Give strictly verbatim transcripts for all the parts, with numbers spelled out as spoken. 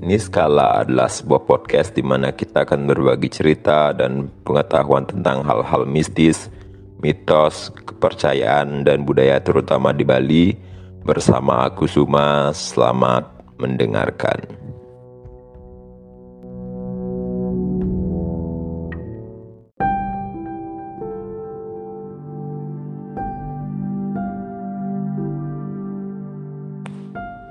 Niskala adalah sebuah podcast di mana kita akan berbagi cerita dan pengetahuan tentang hal-hal mistis, mitos, kepercayaan, dan budaya terutama di Bali. Bersama aku Suma, selamat mendengarkan.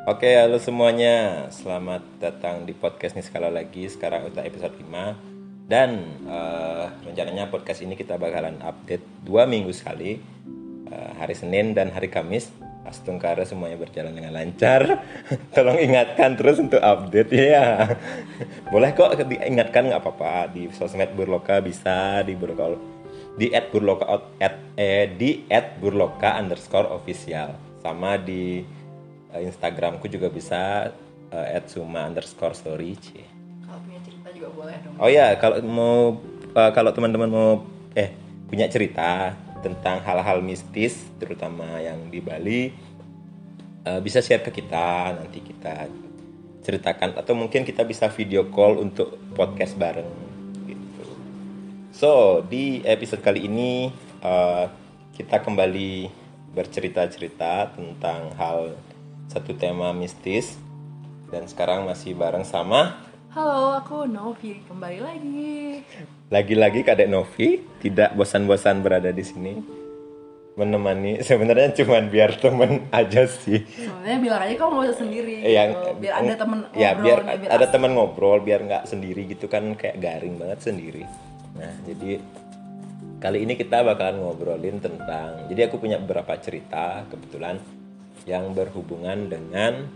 Oke, halo semuanya. Selamat datang di podcast Niskala lagi. Sekarang udah episode lima. Dan uh, rencananya podcast ini kita bakalan update dua minggu sekali, uh, hari Senin dan hari Kamis. Astungkara semuanya berjalan dengan lancar. Tolong ingatkan terus untuk update ya. Boleh kok diingatkan, nggak apa-apa. Di sosmed Burloka bisa, di Burloka di at Burloka at eh di at Burloka underscore official, sama di Instagramku juga bisa uh, et suma underscore story. Kalau punya cerita juga boleh dong. Oh ya, kalau mau uh, kalau teman-teman mau eh punya cerita tentang hal-hal mistis terutama yang di Bali, uh, bisa share ke kita, nanti kita ceritakan atau mungkin kita bisa video call untuk podcast bareng gitu. So, di episode kali ini uh, kita kembali bercerita-cerita tentang hal satu tema mistis. Dan sekarang masih bareng sama, halo, aku Novi, kembali lagi. Lagi-lagi Kadek Novi tidak bosan-bosan berada di sini menemani. Sebenarnya cuma biar temen aja sih. Sebenarnya bilang aja kamu mau sendiri. Eh, yang, gitu. Biar ada temen ngobrol. Ya, biar nih, biar ada asli. Temen ngobrol, biar nggak sendiri gitu kan, kayak garing banget sendiri. Nah, jadi kali ini kita bakalan ngobrolin tentang, jadi aku punya beberapa cerita kebetulan yang berhubungan dengan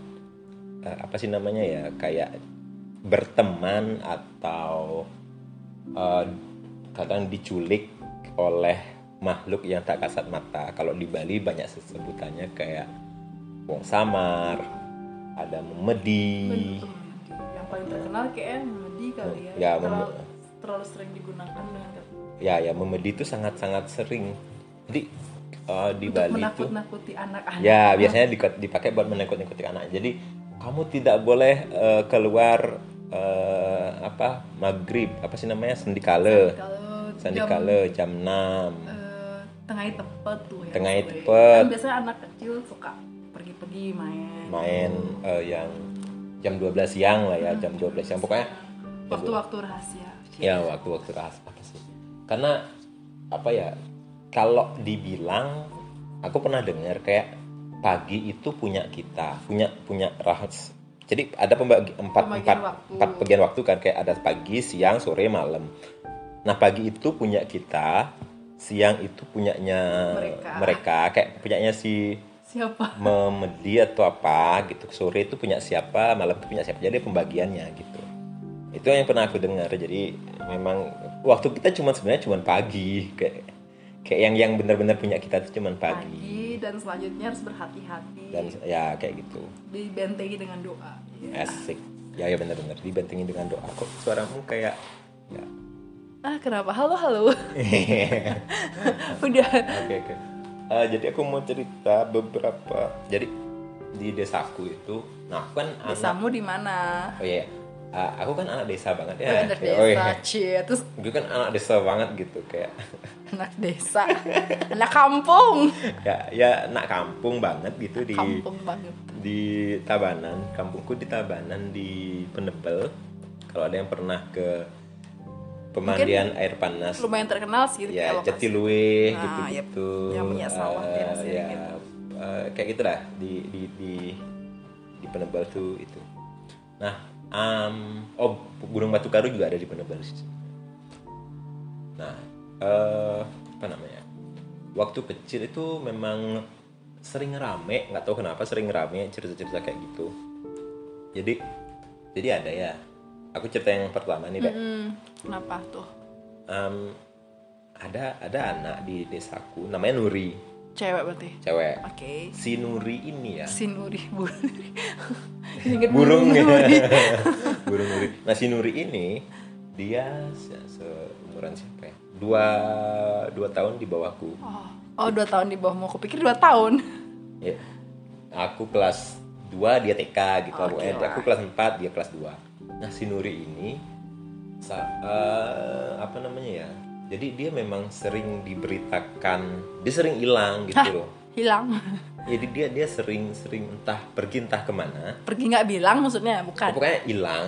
uh, apa sih namanya ya, kayak berteman atau uh, kadang diculik oleh makhluk yang tak kasat mata. Kalau di Bali banyak sebutannya kayak Wong Samar, ada Memedi. Betul. Yang paling terkenal kayak Memedi kali ya. Ya terlalu, mem- terlalu sering digunakan dengan kata. Ya ya, Memedi itu sangat-sangat sering. Jadi oh, di untuk Bali itu menakut-nakuti anak-anak. Ya, biasanya dipakai buat menakut-nakuti anak. Jadi kamu tidak boleh uh, keluar uh, apa maghrib, apa sih namanya, sandikala. Sandikala jam, jam enam. Uh, tengah tepet tuh ya. Tengah tepet. Kan biasanya anak kecil suka pergi-pergi main. Main uh, yang jam dua belas siang lah ya, hmm, jam dua belas siang pokoknya. Waktu-waktu rahasia. Ya, waktu-waktu rahasia apa sih? Karena apa ya? Kalau dibilang, aku pernah dengar kayak pagi itu punya kita, punya punya rahas. Jadi ada pembagi empat empat empat bagian waktu kan, kayak ada pagi, siang, sore, malam. Nah pagi itu punya kita, siang itu punyanya mereka, mereka kayak punyanya si siapa? Memedi atau apa gitu. Sore itu punya siapa, malam itu punya siapa. Jadi pembagiannya gitu. Itu yang pernah aku dengar. Jadi memang waktu kita cuma sebenarnya cuma pagi kayak. Kayak yang yang benar-benar punya kita itu cuma pagi. Pagi dan selanjutnya harus berhati-hati. Dan ya kayak gitu. Dibentengi dengan doa. Ya. Asik. Ya ya benar-benar dibentengi dengan doa. Kok suaramu kayak ya. Ah kenapa? Halo halo. Udah. Oke oke. Uh, jadi aku mau cerita beberapa. Jadi di desaku itu, nah aku kan. Desamu anak... di mana? Oh iya. Uh, aku kan anak desa banget ya. Anak desa, oh, iya. Cie. Terus gue kan anak desa banget gitu kayak. Anak desa, anak kampung. Ya, ya anak kampung banget gitu di. Kampung banget. Di Tabanan, kampungku di Tabanan di Penebel. Kalau ada yang pernah ke pemandian mungkin air panas. Lumayan terkenal sih. Ya, Jatiluwih nah, gitu-gitu. Yang punya sawah uh, ya, ya gitu. Uh, kayak gitulah di di di di Penebel tuh itu. Nah. Um, oh, Gunung Batu Karu juga ada di Pondok Bales. Nah, uh, apa namanya? Waktu kecil itu memang sering rame, nggak tahu kenapa sering rame cerita-cerita kayak gitu. Jadi, jadi ada ya. Aku cerita yang pertama nih, Dek. Mm-hmm. Kenapa tuh? Um, ada ada anak di desaku, namanya Nuri. Cewek berarti? Cewek. Oke. Okay. Si Nuri ini ya. Si Nuri, Bu. burung Nuri burung Nuri. Nah si Nuri ini dia seumuran siapa ya? Dua dua tahun di bawahku. Oh, oh dua tahun di bawahmu. Aku pikir dua tahun. Ya. Aku kelas dua dua dia T K gitu. Oh, okay, aku kelas empat, dia kelas dua. Nah, si Nuri ini uh, apa namanya ya? Jadi dia memang sering diberitakan, dia sering hilang gitu. Hah, loh. Hilang. Jadi dia dia sering-sering entah pergi entah kemana. Pergi nggak bilang maksudnya, bukan. Pokoknya hilang.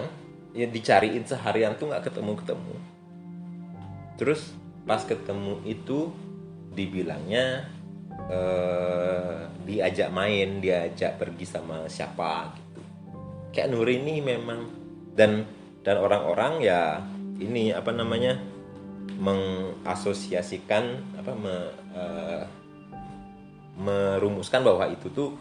Ya dicariin seharian tuh nggak ketemu-ketemu. Terus pas ketemu itu dibilangnya uh, diajak main, diajak pergi sama siapa gitu. Kayak Nuri ini memang dan dan orang-orang ya ini apa namanya mengasosiasikan apa me, uh, merumuskan bahwa itu tuh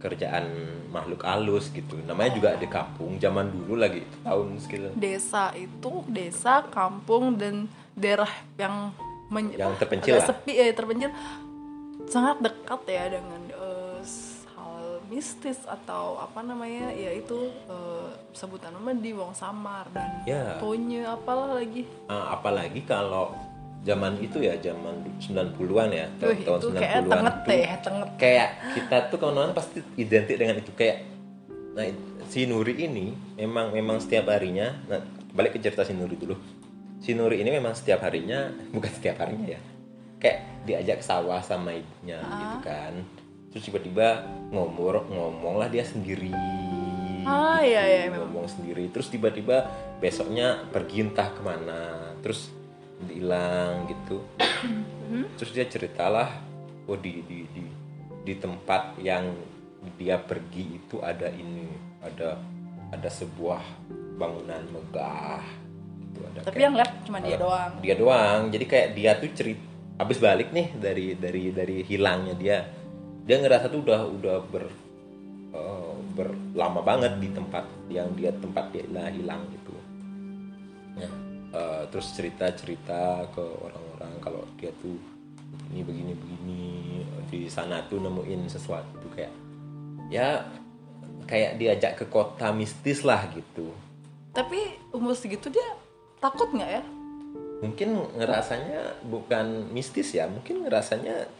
kerjaan makhluk halus gitu. Namanya juga ada kampung zaman dulu lagi itu, tahun sekitar. Desa itu desa, kampung dan daerah yang men- yang terpencil, agak sepi ya, terpencil sangat dekat ya dengan uh, hal mistis atau apa namanya ya itu uh, sebutan Memedi, Wong Samar dan ya. Tonya apalah lagi. Uh, apalagi kalau zaman itu ya, zaman sembilan puluhan ya, tahun, tahun sembilan puluhan kayak tenget tuh, ya, tenget. Kayak kita tuh kawan-kawan pasti identik dengan itu kayak. Nah, si Nuri ini memang memang setiap harinya, nah, balik ke cerita si Nuri dulu. Si Nuri ini memang setiap harinya, bukan setiap harinya ya, kayak diajak ke sawah sama ibunya ah. gitu kan. Terus tiba-tiba ngomong, ngomong lah dia sendiri. Ah gitu, iya iya memang. Ngomong sendiri, terus tiba-tiba besoknya pergi entah kemana, terus hilang gitu. Terus dia ceritalah, oh di, di di di tempat yang dia pergi itu ada ini, ada ada sebuah bangunan megah gitu, ada. Tapi kayak, yang lihat cuma dia doang. Dia doang. Jadi kayak dia tuh cerita habis balik nih dari dari dari hilangnya dia. Dia ngerasa tuh udah udah ber uh, berlama banget di tempat yang dia tempat dia hilang gitu. Nah, Uh, terus cerita-cerita ke orang-orang kalau dia tuh ini begini-begini di sana tuh nemuin sesuatu kayak ya kayak diajak ke kota mistis lah gitu. Tapi umur segitu dia takut nggak ya? Mungkin ngerasanya bukan mistis ya, mungkin ngerasanya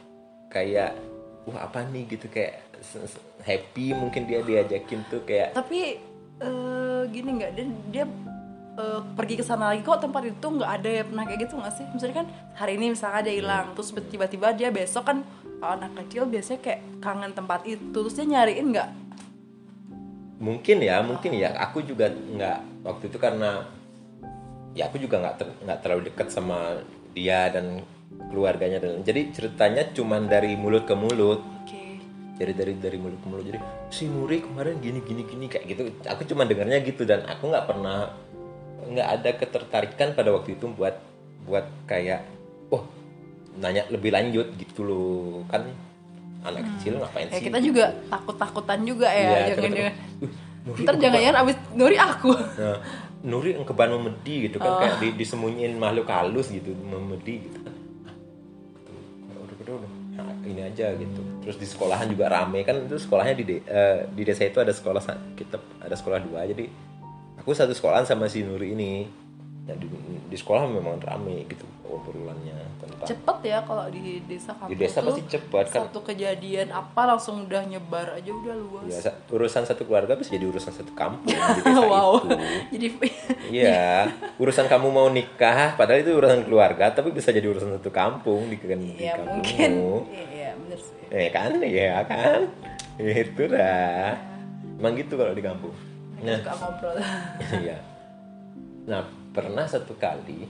kayak wah apa nih gitu, kayak happy mungkin dia diajakin tuh kayak. Tapi uh, gini nggak dia, dia... Uh, pergi ke sana lagi kok tempat itu nggak ada ya, pernah kayak gitu nggak sih? Misalnya kan hari ini misalnya ada hilang, terus tiba-tiba dia besok kan anak kecil biasanya kayak kangen tempat itu, terus dia nyariin nggak? Mungkin ya, mungkin ya. Aku juga nggak waktu itu karena ya aku juga nggak ter, nggak terlalu dekat sama dia dan keluarganya dan jadi ceritanya cuman dari mulut ke mulut. Okay. Jadi dari dari mulut ke mulut. Jadi si Nuri kemarin gini gini gini kayak gitu. Aku cuma dengarnya gitu dan aku nggak pernah nggak ada ketertarikan pada waktu itu buat buat kayak oh nanya lebih lanjut gitu loh, kan anak hmm. kecil ngapain ya, sih kita gitu. Juga takut-takutan juga ya, ya jangan jangan uh, ntar jangan-jangan abis Nuri aku nah, Nuri engkeban Memedi gitu kan oh. kayak di, disembunyiin makhluk halus gitu Memedi gitu kan nah, ini aja gitu. Terus di sekolahan juga rame kan, itu sekolahnya di de, uh, di desa itu ada sekolah kita ada sekolah dua, jadi aku satu sekolahan sama si Nuri ini. Nah, di, di sekolah memang rame gitu obrolannya tentang. Cepet ya kalau di desa kampung. Di desa pasti cepat kan. Satu kejadian apa langsung udah nyebar aja udah luas. Ya, urusan satu keluarga bisa jadi urusan satu kampung di desa wow. itu. Jadi iya, urusan kamu mau nikah padahal itu urusan keluarga tapi bisa jadi urusan satu kampung di kan ya, kampung. Iya, mungkin. Iya, benar sih. Eh kan, iya kan. Itu dah. Emang gitu kalau di kampung. Nah, suka ngobrol. Iya. Nah, pernah satu kali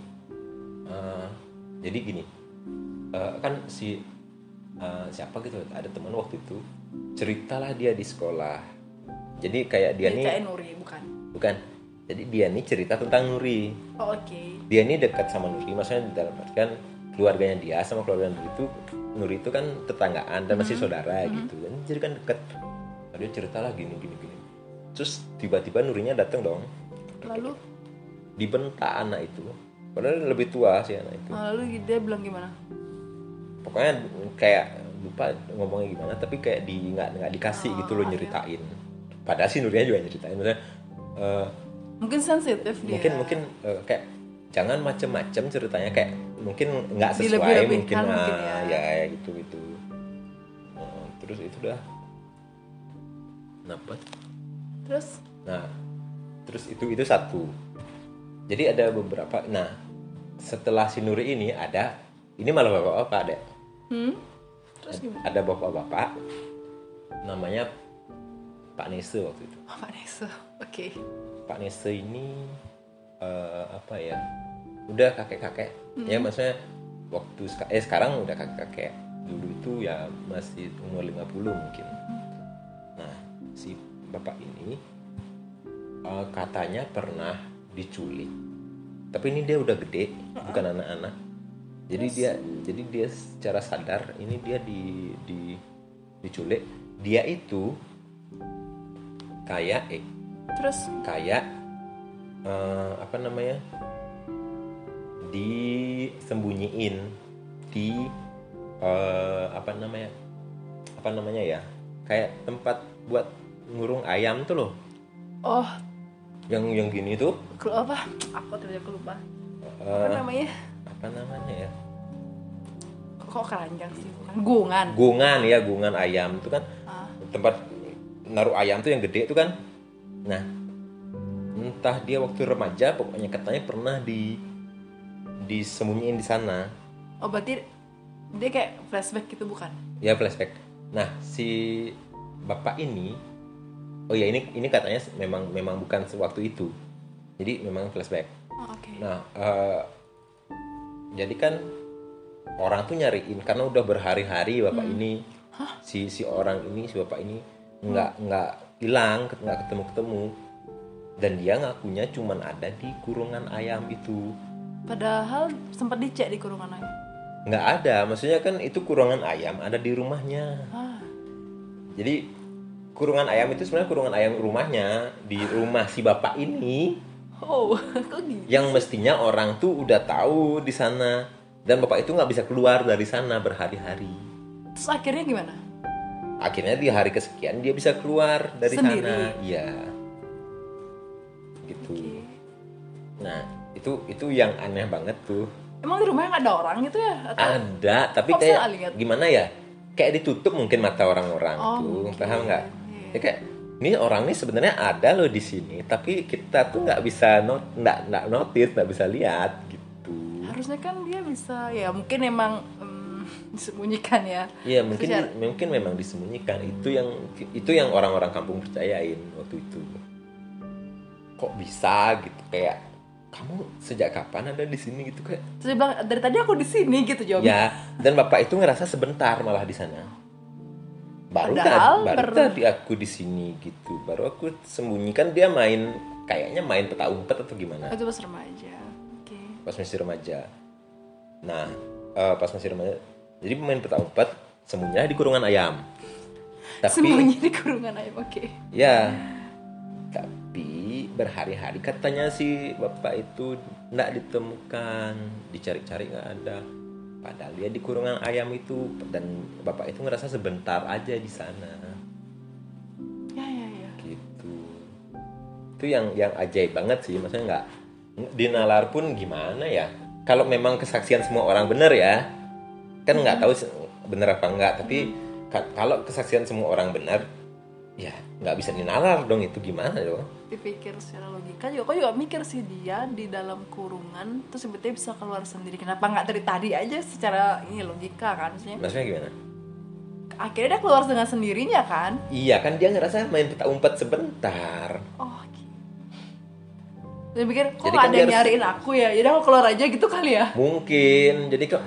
uh, jadi gini. Uh, kan si uh, siapa gitu ada teman waktu itu, ceritalah dia di sekolah. Jadi kayak dia nih ceritain Nuri, bukan. Bukan. Jadi dia nih cerita tentang Nuri. Oh, oke. Okay. Dia nih dekat sama Nuri, maksudnya dalam artian keluarganya dia sama keluarga Nuri itu, Nuri itu kan tetanggaan dan mm-hmm. masih saudara mm-hmm. gitu. Kan jadi kan dekat. Dia ceritalah gini gini gini. Terus tiba-tiba Nurinya datang dong. Lalu dibentak anak itu. Padahal lebih tua sih anak itu. Lalu dia bilang gimana? Pokoknya kayak lupa ngomongnya gimana, tapi kayak di nggak nggak dikasih oh, gitu loh nyeritain. Ayo. Padahal si Nurinya juga nyeritain. Maksudnya, uh, mungkin sensitif dia. Mungkin mungkin uh, kayak jangan macem-macem ceritanya, kayak mungkin nggak sesuai mungkin, nah, mungkin ya. ya gitu gitu. Uh, terus itu dah. Dapat. Terus? Nah, terus itu itu satu. Jadi ada beberapa. Nah, setelah si Nuri ini ada, ini malah bapak-bapak ada. Hmm? Terus gimana? Ada bapak-bapak, namanya Pak Nese waktu itu. Oh, Pak Nese, oke. Okay. Pak Nese ini uh, apa ya? Udah kakek-kakek. Hmm. Ya maksudnya waktu eh sekarang udah kakek-kakek. Dulu itu ya masih umur lima puluh mungkin. Nah, si bapak ini uh, katanya pernah diculik. Tapi ini dia udah gede, uh-huh. bukan anak-anak. Jadi yes. dia jadi dia secara sadar ini dia di di diculik. Dia itu kayak eh, terus kayak uh, apa namanya? Disembunyiin di uh, apa namanya apa namanya ya kayak tempat buat ngurung ayam tuh loh. Oh, yang yang gini tuh apa aku tiba-tiba lupa uh, apa namanya apa namanya ya kok keranjang sih bukan gungan gungan ya gungan ayam tuh kan ah. Tempat naruh ayam tuh yang gede tuh kan. Nah, entah dia waktu remaja pokoknya katanya pernah di disembunyiin di sana. Oh, berarti dia kayak flashback gitu bukan? Ya, flashback. Nah, si bapak ini, oh ya ini ini katanya memang memang bukan sewaktu itu. Jadi memang flashback. Oh, oke. Okay. Nah, uh, jadi kan orang tuh nyariin karena udah berhari-hari bapak hmm. ini huh? si si orang ini si bapak ini nggak hmm. nggak hilang, nggak ketemu-ketemu. Dan dia ngakunya cuman ada di kurungan ayam itu. Padahal sempat dicek di kurungan ayam. Nggak ada, maksudnya kan itu kurungan ayam ada di rumahnya. Ah. Jadi kurungan ayam itu sebenarnya kurungan ayam rumahnya di rumah si bapak ini. Oh, kok gitu? Yang mestinya orang tuh udah tahu di sana dan bapak itu nggak bisa keluar dari sana berhari-hari. Terus akhirnya gimana? Akhirnya di hari kesekian dia bisa keluar dari sendiri. Sana. Iya. Gitu. Okay. Nah. itu itu yang aneh banget tuh. Emang di rumahnya nggak ada orang gitu ya? Atau ada, tapi kayak gimana ya? Kayak ditutup mungkin mata orang-orang oh, tuh, mungkin. Paham nggak? Yeah. Ya kayak ini orang nih sebenarnya ada loh di sini, tapi kita tuh nggak bisa not, nggak nggak notice, nggak bisa lihat gitu. Harusnya kan dia bisa, ya mungkin emang um, disembunyikan ya. Iya mungkin secara... mungkin memang disembunyikan. Itu yang itu yang orang-orang kampung percayain waktu itu. Kok bisa gitu kayak? Kamu sejak kapan ada di sini gitu kayak? Terus bang dari tadi aku di sini gitu jawabnya. Ya, dan bapak itu ngerasa sebentar malah di sana. Baru Padahal, tadi, baru per... tadi aku di sini gitu. Baru aku sembunyikan dia main kayaknya main petak umpet atau gimana? Itu pas remaja. Oke. Okay. Pas masih remaja. Nah, uh, pas masih remaja. Jadi main petak umpet sembunyinya di kurungan ayam. Tapi sembunyi di kurungan ayam, oke. Okay. Ya. Tapi berhari-hari katanya si bapak itu nggak ditemukan, dicari-cari nggak ada. Padahal dia di kurungan ayam itu dan bapak itu ngerasa sebentar aja di sana. Ya ya ya. Gitu. Itu yang yang ajaib banget sih, maksudnya nggak dinalar pun gimana ya? Kalau memang kesaksian semua orang benar ya, kan nggak hmm. tahu benar apa enggak. Tapi hmm. ka- kalau kesaksian semua orang benar. Ya, nggak bisa dinalar dong itu gimana dong? Dipikir secara logika juga, kok juga mikir sih dia di dalam kurungan terus sebetulnya bisa keluar sendiri. Kenapa nggak dari tadi aja secara ini logika kan? Maksudnya, Maksudnya gimana? Akhirnya dia keluar dengan sendirinya kan? Iya kan dia ngerasa main petak umpet sebentar. Oh, gitu. Dia pikir kok nggak ada yang nyariin harus... aku ya? Jadi aku keluar aja gitu kali ya? Mungkin, jadi kok.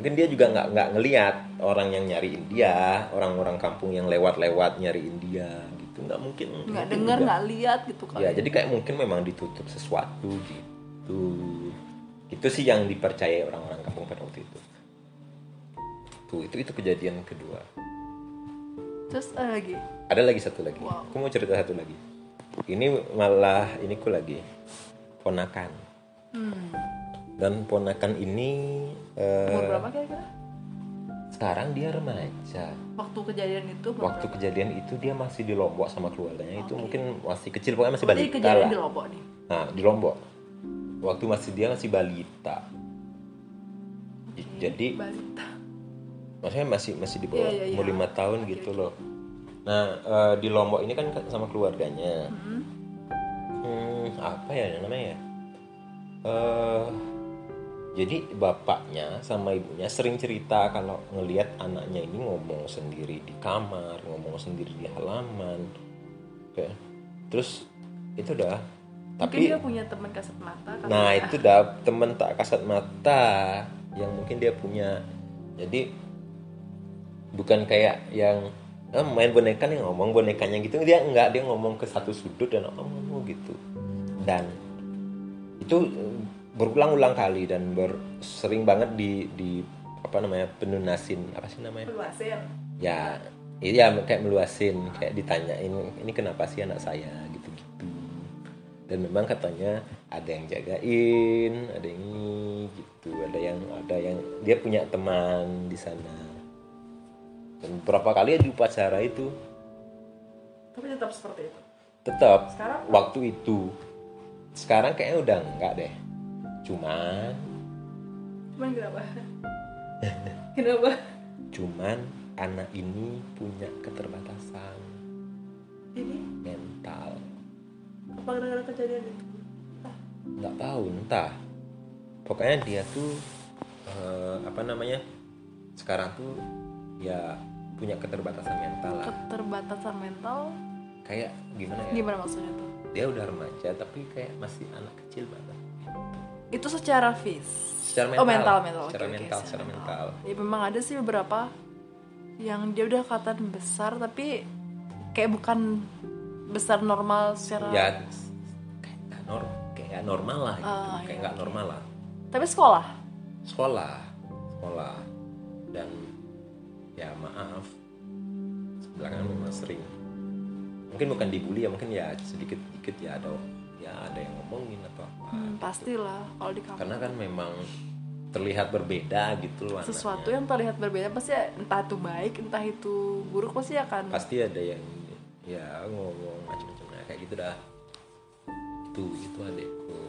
Mungkin dia juga nggak nggak ngelihat orang yang nyariin dia, orang-orang kampung yang lewat-lewat nyariin dia gitu, nggak mungkin nggak dengar nggak lihat gitu kan ya, jadi kayak mungkin memang ditutup sesuatu gitu. Itu sih yang dipercaya orang-orang kampung pada waktu itu tuh. Itu itu kejadian kedua. Terus ada lagi ada lagi satu lagi wow. Aku mau cerita satu lagi, ini malah ini ku lagi ponakan. hmm. Dan ponakan ini umur berapa kira-kira? Sekarang dia remaja. Waktu kejadian itu Waktu berapa? Kejadian itu dia masih di Lombok sama keluarganya. Okay. Itu mungkin masih kecil, pokoknya masih balita. Jadi kejadian lah. Di Lombok nih? Nah, di Lombok. Waktu masih dia masih balita. Okay. Jadi balita. Maksudnya masih masih di bawah yeah, yeah, yeah. umur lima tahun okay, gitu okay. loh. Nah, uh, di Lombok ini kan sama keluarganya. Hmm. Hmm, apa ya namanya ya? Uh, jadi bapaknya sama ibunya sering cerita kalau ngelihat anaknya ini ngomong sendiri di kamar, ngomong sendiri di halaman. Kayak, terus itu dah. Tapi mungkin dia punya teman kasat mata. Nah, ya. Itu dah teman tak kasat mata yang mungkin dia punya. Jadi bukan kayak yang nah, main boneka nih ngomong bonekanya gitu, dia enggak, dia ngomong ke satu sudut dan ngomong gitu. Dan itu berulang-ulang kali dan ber, sering banget di di apa namanya penunasin apa sih namanya? Meluasin. Ya, iya kayak meluasin, kayak ditanyain ini kenapa sih anak saya gitu-gitu. Dan memang katanya ada yang jagain, ada yang ini gitu, ada yang ada yang dia punya teman di sana. Dan berapa kali ada upacara itu? Tapi tetap seperti itu. Tetap. Sekarang? Waktu itu. Sekarang kayaknya udah enggak deh. Cuman. Cuman kenapa? Kenapa? Cuman anak ini punya keterbatasan. Ini? Mental. Apa gara-gara kejadian itu? Entah. Nggak tahu, entah. Pokoknya dia tuh eh, apa namanya sekarang tuh ya punya keterbatasan mental lah. Keterbatasan mental? Kayak gimana ya? Gimana maksudnya tuh? Dia udah remaja tapi kayak masih anak kecil banget. Itu secara fis? Secara mental. Oh mental, mental. Secara okay, mental, okay, secara mental. mental. Ya memang ada sih beberapa yang dia udah kelihatan besar tapi kayak bukan besar normal secara ya kayak nggak normal kayak normal lah gitu. uh, kayak nggak okay. normal lah tapi sekolah sekolah sekolah dan ya maaf belakangan memang sering mungkin bukan dibully ya mungkin ya sedikit sedikit ya ada ya ada yang ngomongin atau apa hmm, gitu. Pastilah kalau di kampung karena kan memang terlihat berbeda gitu loh anaknya. Sesuatu yang terlihat berbeda pasti entah itu baik entah itu buruk pasti akan pasti ada yang ya ngomong macam-macam nah, kayak gitu dah itu itu adikku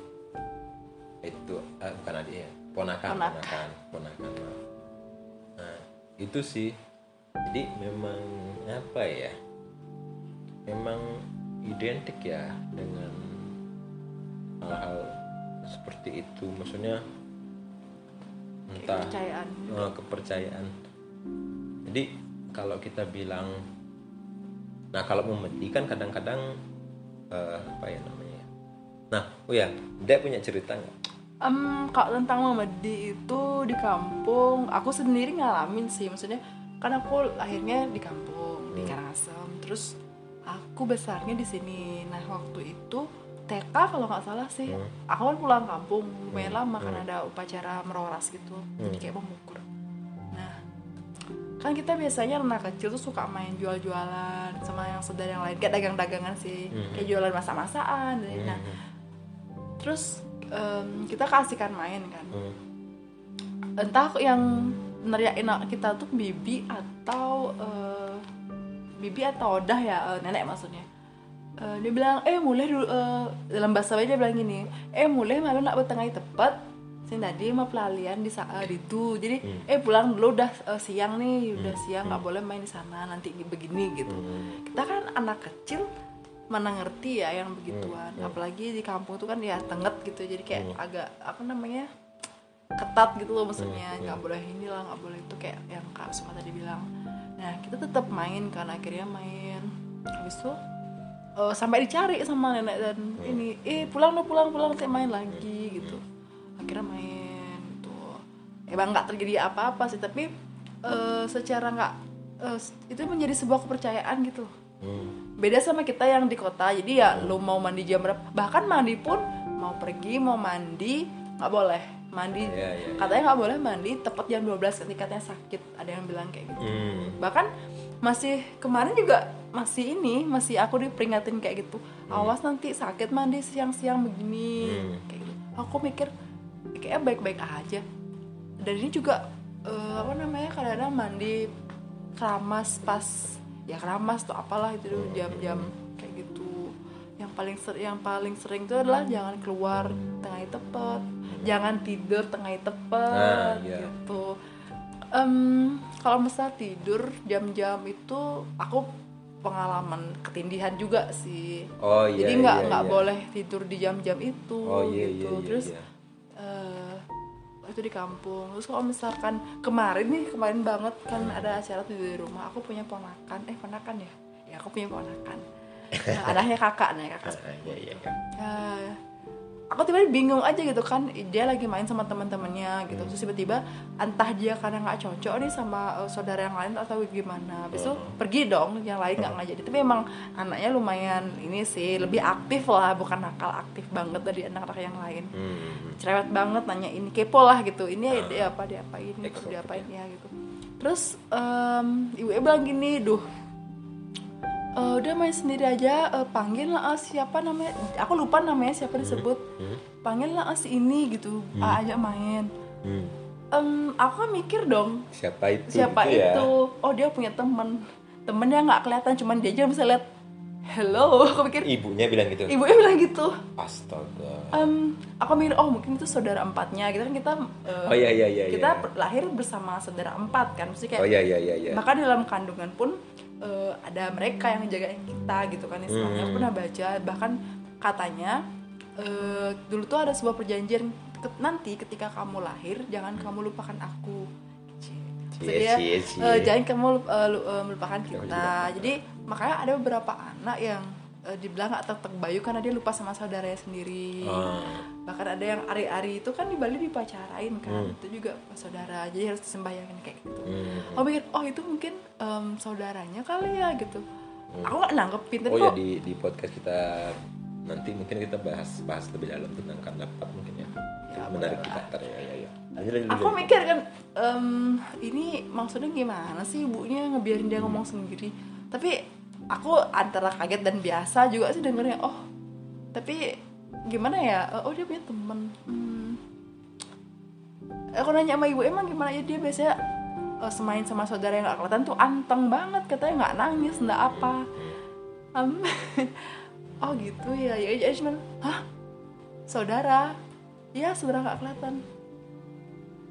itu eh, bukan adik ya ponakan Ponak. ponakan ponakan nah itu sih jadi memang apa ya memang identik ya dengan hal-hal seperti itu maksudnya entah kepercayaan, eh, kepercayaan. Jadi kalau kita bilang nah kalau Memedi kan kadang-kadang uh, apa ya namanya? Nah, oh ya, Dek punya cerita nggak? Um, kalau tentang Memedi itu di kampung, aku sendiri ngalamin sih, maksudnya kan aku lahirnya di kampung hmm. di Karangasem, terus aku besarnya di sini. Nah waktu itu T K kalau nggak salah sih, hmm. aku kan pulang kampung lumayan hmm. lama hmm. karena ada upacara meroras gitu, hmm. jadi kayak mengukur. Kan kita biasanya anak kecil tuh suka main jual-jualan sama yang saudara yang lain, kayak dagang-dagangan sih, mm-hmm. kayak jualan masak-masakan dan mm-hmm. nah, terus um, kita keasikan main kan, mm. entah yang neriakin kita tuh bibi atau uh, bibi atau odah ya uh, nenek maksudnya, uh, dia bilang eh mulai dulu uh, dalam bahasa Bali dia bilang gini, eh mulai malu nak bertengah tepat. Tadi mah pelalian di saat itu jadi hmm. eh pulang dulu udah uh, siang nih udah hmm. siang nggak hmm. boleh main di sana nanti begini gitu hmm. kita kan anak kecil mana ngerti ya yang begituan hmm. apalagi di kampung tuh kan ya tenget gitu jadi kayak hmm. agak apa namanya ketat gitu loh maksudnya nggak hmm. boleh inilah nggak boleh itu kayak yang Kak Suma tadi bilang nah kita tetap main karena akhirnya main habis itu uh, sampai dicari sama nenek dan hmm. ini eh pulang dong pulang pulang nanti main lagi gitu akhirnya main tuh emang nggak terjadi apa-apa sih tapi uh, secara nggak uh, itu menjadi sebuah kepercayaan gitu hmm. beda sama kita yang di kota jadi ya hmm. lo mau mandi jam berapa bahkan mandi pun mau pergi mau mandi nggak boleh mandi yeah, yeah, yeah. katanya nggak boleh mandi tepat jam dua belas ketika katanya sakit ada yang bilang kayak gitu hmm. bahkan masih kemarin juga masih ini masih aku diperingatin kayak gitu hmm. awas nanti sakit mandi siang-siang begini hmm. kayak gitu aku mikir kayaknya baik-baik aja dan ini juga uh, apa namanya kadang-kadang mandi keramas pas ya keramas tuh apalah itu dulu, jam-jam kayak gitu yang paling ser- yang paling sering itu adalah jangan keluar tengah tepat jangan tidur tengah tepat nah, yeah. gitu um, kalau misalnya tidur jam-jam itu aku pengalaman ketindihan juga sih. Oh, iya, jadi nggak iya, nggak iya. boleh tidur di jam-jam itu. Oh, iya, gitu. Iya, iya, terus iya. Uh, itu di kampung. Terus kalau misalkan kemarin nih kemarin banget kan hmm. ada acara tidur di rumah. Aku punya ponakan, eh ponakan ya, ya aku punya ponakan. Nah, anaknya kakak nih kakak. Iya iya kan. Uh, aku tiba-tiba bingung aja gitu kan, dia lagi main sama teman-temannya gitu, terus tiba-tiba entah dia karena nggak cocok nih sama uh, saudara yang lain atau gimana, besok uh-huh. pergi dong, yang lain nggak uh-huh. ngajak. Tapi emang anaknya lumayan ini sih, lebih aktif lah, bukan nakal, aktif banget dari anak-anak yang lain. Uh-huh. Cerewet banget, nanya ini kepo lah gitu, ini uh-huh. dia apa, dia apa ini, dia apa ini ya gitu. Terus um, ibu ibu bilang gini, duh. Uh, udah main sendiri aja, uh, panggil lah uh, siapa namanya, aku lupa namanya siapa disebut, panggil lah uh, si ini gitu, hmm. uh, ajak main. Hmm. Um, aku kan mikir dong, siapa itu? Siapa itu? Ya? Oh dia punya temen, temennya nggak kelihatan, cuman dia aja bisa lihat. Hello, aku pikir. Ibunya bilang gitu. Ibunya bilang gitu. Astaga. Um, aku mikir oh mungkin itu saudara empatnya, kita kan kita. Uh, oh iya iya iya. Kita iya. lahir bersama saudara empat kan, mesti kayak. Oh iya iya iya. Maka dalam kandungan pun. Uh, ada mereka yang ngejagain kita gitu kan istilahnya. hmm. Aku pernah baca bahkan katanya uh, dulu tuh ada sebuah perjanjian ket- nanti ketika kamu lahir jangan hmm. kamu lupakan aku, jadi uh, jangan kamu uh, uh, melupakan kita. Jadi makanya ada beberapa anak yang uh, dibilang nggak terbayung karena dia lupa sama saudaranya sendiri. hmm. Bahkan ada yang ari-ari itu kan di Bali dipacarain kan, hmm. itu juga saudara, jadi harus disembahyangin kayak gitu. hmm. Aku pikir oh itu mungkin Um, saudaranya kali ya gitu. hmm. Aku gak nanggepin tapi oh kok... ya di, di podcast kita nanti mungkin kita bahas bahas lebih dalam tentang kandapat mungkin ya, ya menarik kita ntar ya, ya, ya. Lanjut, aku lanjut. Mikir kan um, ini maksudnya gimana sih ibunya ngebiarin dia hmm. ngomong sendiri, tapi aku antara kaget dan biasa juga sih dengernya. Oh tapi gimana ya, oh dia punya temen. hmm. Aku nanya sama ibu emang gimana ya, dia biasanya semain sama saudara yang gak kelihatan tuh anteng banget, katanya gak nangis, gak apa. um, Oh gitu ya, ya cuman hah? Saudara? Iya saudara gak kelihatan.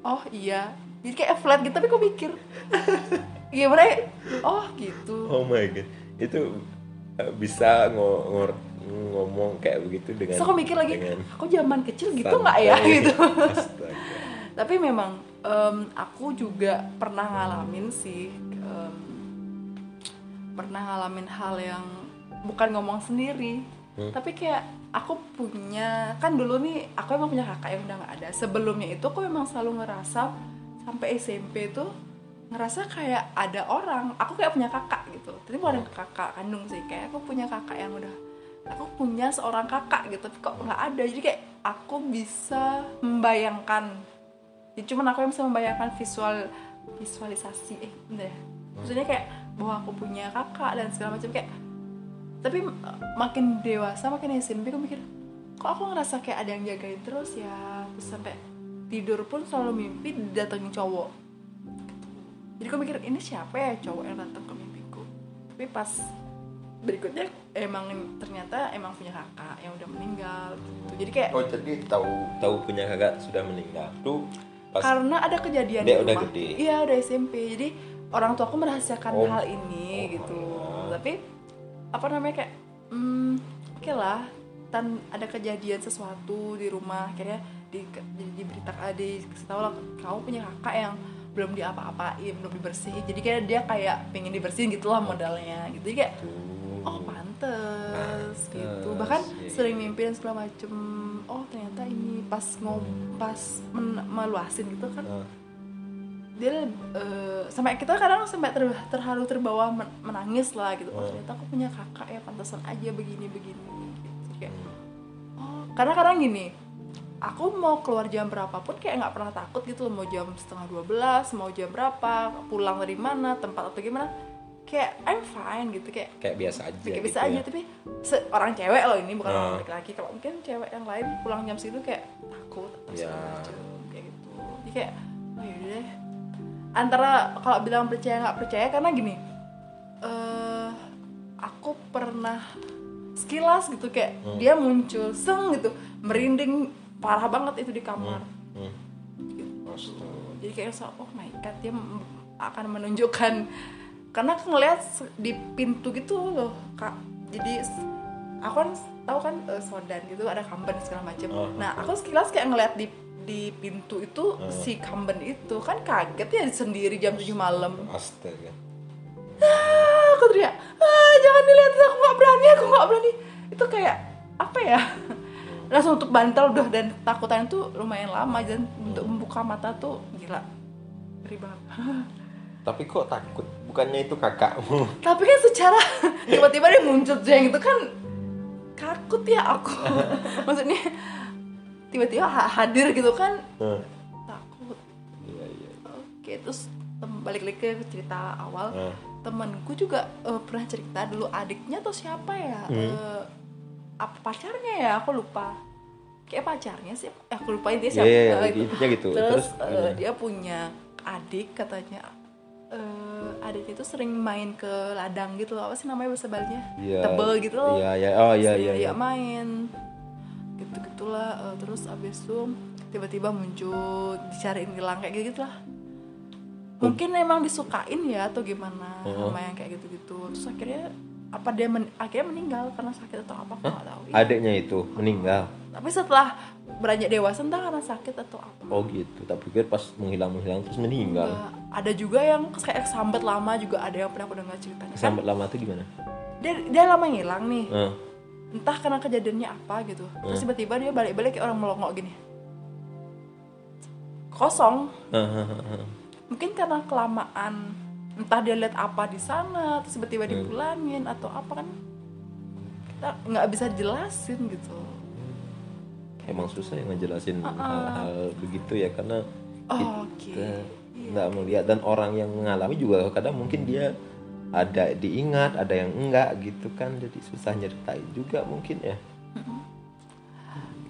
Oh iya. Jadi kayak flat gitu, tapi kok mikir gimana ya? Oh gitu. Oh my god, itu bisa ng- ng- ngomong kayak begitu dengan. So aku mikir lagi, kok zaman kecil gitu gak ya gitu. Tapi memang Um, aku juga pernah ngalamin sih, um, pernah ngalamin hal yang bukan ngomong sendiri, hmm? tapi kayak aku punya, kan dulu nih aku emang punya kakak yang udah nggak ada. Sebelumnya itu aku emang selalu ngerasa sampai S M P tuh ngerasa kayak ada orang, aku kayak punya kakak gitu. Tapi bukan kakak kandung sih, kayak aku punya kakak yang udah, aku punya seorang kakak gitu, tapi kok nggak ada. Jadi kayak aku bisa membayangkan. Ya, cuman aku yang bisa membayangkan visual visualisasi eh bener ya, maksudnya kayak bahwa aku punya kakak dan segala macam kayak. Tapi makin dewasa makin S M P aku mikir kok aku ngerasa kayak ada yang jagain terus ya, terus sampai tidur pun selalu mimpi datengin cowok. Jadi aku mikir ini siapa ya cowok yang datang ke mimpiku, tapi pas berikutnya emang ternyata emang punya kakak yang udah meninggal gitu. Jadi kayak oh jadi tahu tahu punya kakak sudah meninggal tuh. Pas karena ada kejadian di rumah, iya udah S M P, jadi orang tua aku merahasiakan oh. hal ini oh, gitu. Allah. Tapi apa namanya kayak, hmm, oke okay lah, tan ada kejadian sesuatu di rumah, akhirnya di jadi diberita adik, tahu lah kamu punya kakak yang belum diapa-apain, belum dibersihin, jadi kayak dia kayak pengen dibersihin gitulah modalnya, gitu jadi kayak oh pantes, pantes gitu, bahkan ya, sering mimpi dan segala macem. Oh ternyata ini pas ngob pas men- meluasin gitu kan uh. dia uh, sampai kita kadang sampai ter- terharu terbawa men- menangis lah gitu. Oh ternyata aku punya kakak ya, pantasan aja begini begini gitu kayak. Oh karena kadang gini aku mau keluar jam berapapun kayak nggak pernah takut gitu loh, mau jam setengah dua belas mau jam berapa, pulang dari mana, tempat atau gimana, kayak I'm fine gitu, kayak kayak biasa aja kayak gitu biasa ya. Aja tapi seorang cewek loh ini bukan orang uh. laki-laki, kalau mungkin cewek yang lain pulang jam segitu kayak takut atau yeah. segala macam kayak gitu. Jadi kayak oh yaudah antara kalau bilang percaya nggak percaya karena gini uh, aku pernah sekilas gitu kayak hmm. dia muncul seng gitu, merinding parah banget itu di kamar. hmm. Hmm. Gitu. Jadi kayak so, oh my god, dia akan menunjukkan karena aku ngeliat di pintu gitu loh Kak, jadi aku kan tahu kan uh, Sodan gitu ada kamben segala macam. Oh, nah aku sekilas kayak ngeliat di di pintu itu oh. si kamben itu kan kaget ya sendiri jam tujuh malam. Astaga. Ah, aku teriak, ah, jangan dilihatin, aku nggak berani, aku nggak berani. Itu kayak apa ya? Langsung tutup bantal udah, dan takutan itu lumayan lama, dan untuk membuka mata tuh gila, ngeri banget. Tapi kok takut? Bukannya itu kakakmu? Tapi kan secara tiba-tiba dia muncul jeng itu kan takut ya aku. Maksudnya tiba-tiba hadir gitu kan hmm. takut. Iya iya. Oke, terus tem- balik lagi ke cerita awal. Hmm. Temanku juga uh, pernah cerita dulu adiknya atau siapa ya? Hmm. Uh, apa pacarnya ya? Aku lupa. Kayak pacarnya sih. Eh, aku lupain dia siapa. Yeah, yeah, gitu. gitu. Terus, terus uh, dia punya adik katanya. Uh, adiknya itu sering main ke ladang gitu loh, apa sih namanya bahasa Balinya? Yeah. Tebel gitu loh. Iya, yeah, iya. Yeah. Oh, iya, yeah, iya. Yeah, yeah. main. Gitu-gitulah, uh, terus abis itu tiba-tiba muncul dicariin hilang kayak gitu-gitulah. Mungkin hmm. emang disukain ya atau gimana uh-huh. sama yang kayak gitu-gitu. Terus akhirnya apa dia men- akhirnya meninggal karena sakit atau apa, huh? Aku gak tahu. Adiknya itu meninggal. Tapi setelah beranjak dewasa entah karena sakit atau apa. Oh gitu, tak pikir pas menghilang-menghilang terus meninggal. Enggak. Ada juga yang kayak sambat lama juga ada yang pernah aku dengar ceritanya. Sambat lama itu gimana? Dia, dia lama ngilang nih. Uh. Entah karena kejadiannya apa gitu. Terus uh. tiba-tiba dia balik-balik kayak orang melongok gini. Kosong. Uh. Mungkin karena kelamaan. Entah dia lihat apa di sana, terus tiba-tiba uh. dipulangin atau apa kan. Kita nggak bisa jelasin gitu. Emang susah yang ngejelasin uh-uh. hal-hal begitu ya, karena oh, kita okay. nggak melihat, dan orang yang mengalami juga kadang mungkin dia ada diingat, ada yang enggak gitu kan, jadi susah nyeritain juga mungkin ya. Uh-uh.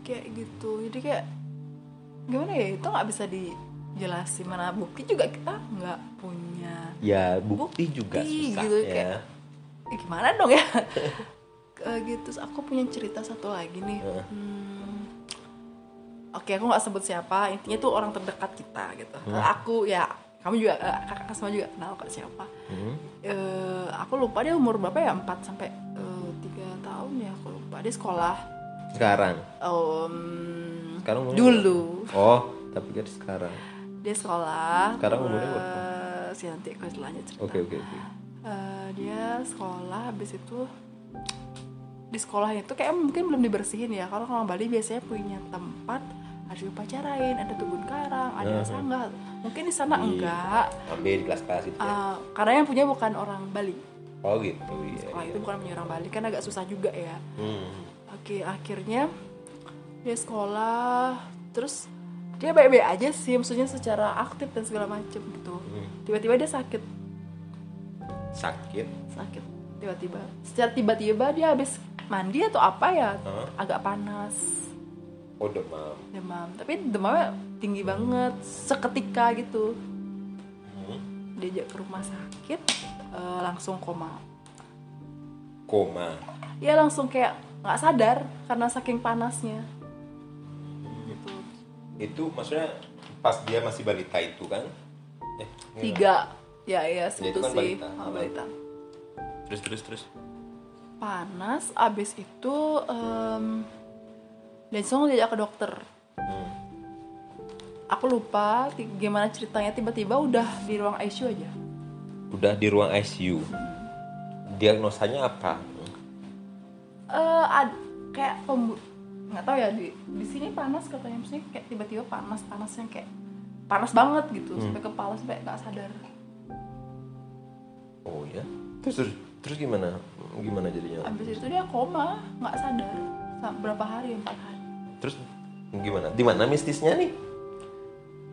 Kayak gitu, jadi kayak gimana ya, itu nggak bisa dijelasin, mana bukti juga kita nggak punya. Ya bukti, bukti juga susah gitu, ya. Kayak, eh, gimana dong ya? Gitu, aku punya cerita satu lagi nih. Uh. Hmm. Oke, aku nggak sebut siapa, intinya tuh orang terdekat kita gitu. Hmm. Aku ya, kamu juga, kakak semua juga kenal kok siapa. Hmm. E, aku lupa dia umur berapa ya, empat sampai tiga tahun ya, aku lupa. Dia sekolah. Sekarang. Um, sekarang umurnya dulu. Berapa? Oh, tapi kan sekarang. Dia sekolah. Sekarang umurnya berapa? Si nanti aku lanjut cerita. Oke oke oke. Dia sekolah, habis itu di sekolahnya tuh kayak mungkin belum dibersihin ya. Kalau orang Bali biasanya punya tempat ada dipacarain, ada tubun karang, ada uh-huh. sanggah. Mungkin di sana enggak. Ambil di kelas-kelas itu. Uh, karena yang punya bukan orang Bali. Oh gitu. Iya, sekolah iya. itu bukan punya orang Bali, kan agak susah juga ya. Hmm. Oke, akhirnya dia sekolah, terus dia baik-baik aja sih, maksudnya secara aktif dan segala macam gitu. Hmm. Tiba-tiba dia sakit. Sakit. Sakit. Tiba-tiba. Secara tiba-tiba dia habis mandi atau apa ya, huh? agak panas. Oh, demam. Demam, tapi demamnya tinggi banget, seketika gitu. Hmm? Diajak ke rumah sakit, uh, langsung koma. Koma? Ya langsung kayak nggak sadar karena saking panasnya. Hmm. Gitu. Itu maksudnya pas dia masih balita itu kan? Eh, Tiga, ya ya segitu ya, kan sih. Balita. Oh, balita. Terus terus terus. Panas, abis itu um, langsung diajak ke dokter. hmm. Aku lupa t- gimana ceritanya, tiba-tiba udah di ruang I C U aja. Udah di ruang I C U. hmm. Diagnosanya apa? Uh, ad- kayak pembu- nggak tahu ya, di di sini panas katanya, maksudnya kayak tiba-tiba panas panasnya kayak panas banget gitu. hmm. Sampai kepala sampai nggak sadar. Oh ya, terus terus Terus gimana? Gimana jadinya? Abis itu dia koma, nggak sadar. Berapa hari? Empat hari. Terus gimana? Di mana mistisnya nih?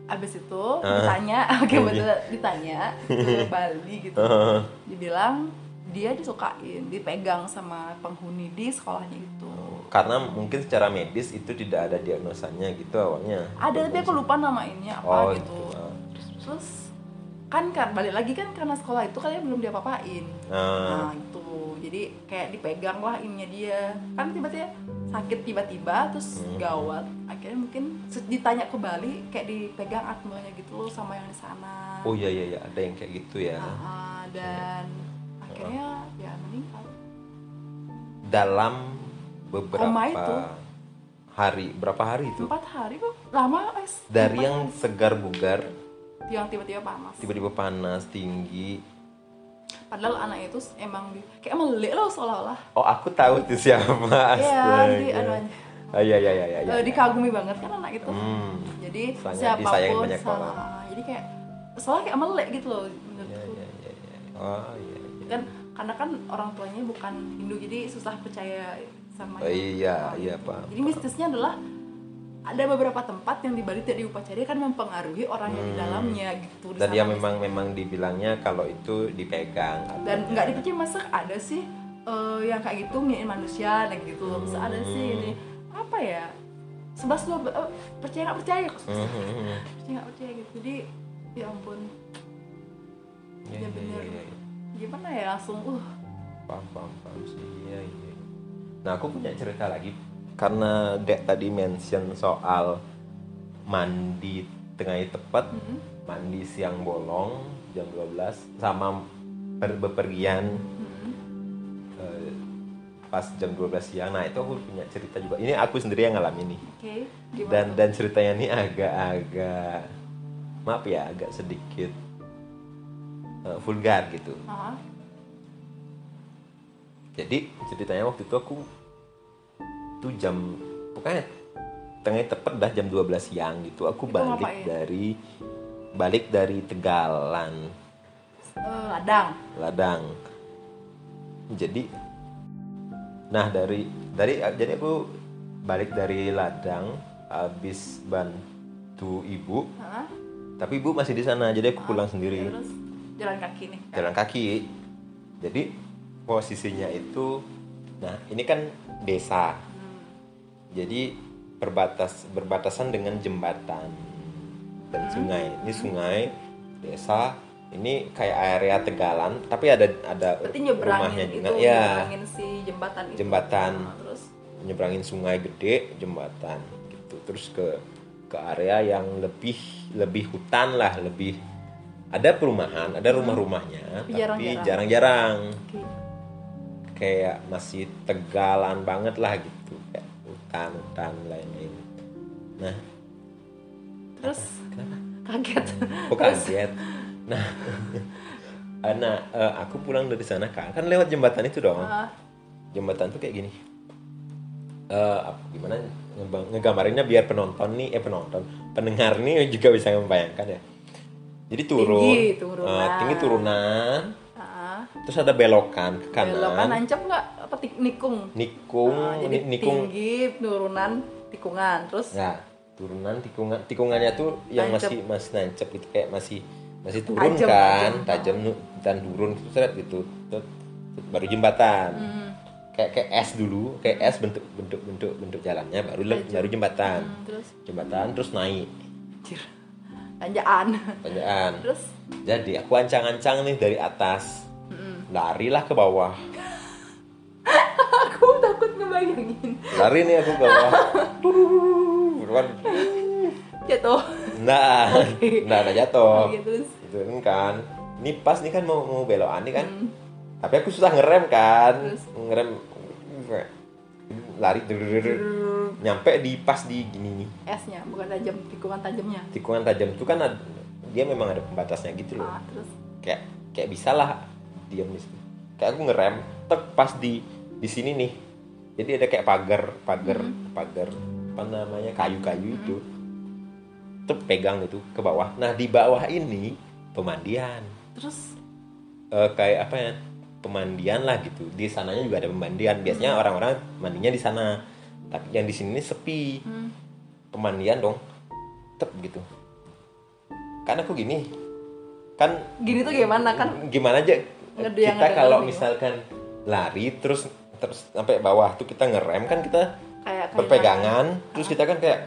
Abis itu ah. ditanya, oke okay, betul ditanya ke Bali gitu. Dibilang dia disukain, dipegang sama penghuni di sekolahnya itu. Karena mungkin secara medis itu tidak ada diagnosanya gitu awalnya. Ada, tapi aku lupa namainnya apa oh, gitu. Ah. Terus, terus kan kan balik lagi kan karena sekolah itu kalian belum diapa-apain. Ah. Nah itu jadi kayak dipegang lah ininya dia, kan tiba-tiba sakit tiba-tiba terus hmm. gawat, akhirnya mungkin ditanya ke Bali kayak dipegang atmanya gitu loh sama yang di sana. Oh iya iya ada yang kayak gitu ya. Nah, dan akhirnya oh. ya meninggal. Dalam beberapa koma itu, hari, berapa hari itu? Empat hari kok, lama es. Dari empat yang hari. Segar bugar, yang tiba-tiba panas. Tiba-tiba panas tinggi. Padahal anaknya itu emang di, kayak melek loh seolah-olah. Oh aku tahu tuh siapa. Iya di anuannya. Ah, iya iya iya. Ya, ya, ya. Dikagumi banget kan anak itu. Hmm. Jadi siapapun salah. Jadi kayak soalnya kayak melek gitu loh menurutku. Ya, ya, ya, ya. Oh iya. Ya. Kan karena kan orang tuanya bukan Hindu jadi susah percaya sama. Oh, iya iya pak. Jadi mistisnya adalah ada beberapa tempat yang di Bali tidak diupacarai kan mempengaruhi orang yang hmm. di dalamnya gitu. Dan yang memang misalnya. memang dibilangnya kalau itu dipegang. Dan nggak dipercaya masa ada sih uh, yang kayak gitu ngin manusia kayak gitu. Masa hmm. ada sih ini apa ya sebelas dua uh, percaya nggak percaya kok hmm. percaya nggak percaya gitu. Jadi ya ampun ya, ya, ya bener ya, ya, ya. Gimana ya langsung uh paham paham paham sih ya, ya. Nah aku punya cerita lagi. Karena Dek tadi mention soal mandi tengah tepat, mm-hmm. mandi siang bolong jam dua belas sama berbepergian mm-hmm. uh, pas jam dua belas siang. Nah itu aku punya cerita juga. Ini aku sendiri yang ngalamin nih. Okay. Dan dan ceritanya ini agak-agak maaf ya agak sedikit uh, vulgar gitu. Uh-huh. Jadi ceritanya waktu itu aku itu jam pokoknya tengah tepat dah jam dua belas siang gitu aku itu balik ngapain? dari balik dari Tegalan uh, ladang ladang jadi nah dari dari jadi aku balik dari ladang habis bantu ibu huh? tapi ibu masih di sana jadi aku pulang uh, sendiri terus jalan kaki nih kan? Jalan kaki jadi posisinya itu nah ini kan desa. Jadi berbatas berbatasan dengan jembatan dan hmm. sungai. Ini sungai desa. Ini kayak area Tegalan, tapi ada ada rumahnya juga. Itu, ya. Nyebrangin si jembatan itu. Jembatan. Nah, terus nyebrangin sungai gede, jembatan gitu. Terus ke ke area yang lebih lebih hutan lah, lebih ada perumahan, ada rumah-rumahnya, hmm. tapi, tapi jarang-jarang. Okay. Kayak masih Tegalan banget lah gitu. Hutan-hutan lain-lain. Nah, terus kenapa? Kaget. Oh kaget. Nah, nah aku pulang dari sana kan, kan lewat jembatan itu dong. Uh. Jembatan tuh kayak gini. Uh, gimana ngegambarinnya biar penonton nih, eh penonton, pendengar nih juga bisa membayangkan ya. Jadi turun, tinggi turunan, uh, tinggi turunan. Uh. Terus ada belokan ke kanan. Belokan nancep nggak? Nikung, nikung, nah, jadi nikung tinggi turunan tikungan, terus ya turunan tikungan, tikungannya tuh yang nancep. masih masih nancep gitu kayak masih masih turun tajam, kan, tajam dan turun seret gitu, terus baru jembatan, hmm. kayak kayak es dulu, kayak es bentuk bentuk bentuk bentuk jalannya, baru tajam. baru jembatan, hmm, terus jembatan terus naik, tanjakan, tanjakan, terus jadi aku ancang-ancang nih dari atas, hmm. larilah ke bawah. Aku takut ngebayangin. Lari nih aku ke bawah. Beruan. Jatuh. Nah, okay. nah, nah jatuh. Okay, terus. Itu kan. Ini pas nih kan mau mau belokan nih kan. Hmm. Tapi aku susah ngerem kan. Terus. Ngerem. Lari. Nyampe di pas di gini nih. Esnya bukan tajam, tikungan tajamnya. Tikungan tajam itu kan ada, dia memang ada pembatasnya gitu loh. Ah, terus. Kayak kayak bisalah diam di situ. Kayak aku ngerem tek pas di di sini nih. Jadi ada kayak pagar, pagar, mm-hmm. pagar apa namanya kayu-kayu mm-hmm. itu. Tek pegang itu ke bawah. Nah, di bawah ini pemandian. Terus uh, kayak apa ya? Pemandian lah gitu. Di sananya juga ada pemandian. Biasanya mm-hmm. orang-orang mandinya di sana. Tapi yang di sini sepi. Mm-hmm. Pemandian dong. Tek gitu. Karena aku gini. Kan gini tuh gimana kan? Gimana aja Ngeduyang kita kalau misalkan lari terus terus sampai bawah tuh kita ngerem kan kita kayak, kayak berpegangan kayak, terus kita kan kayak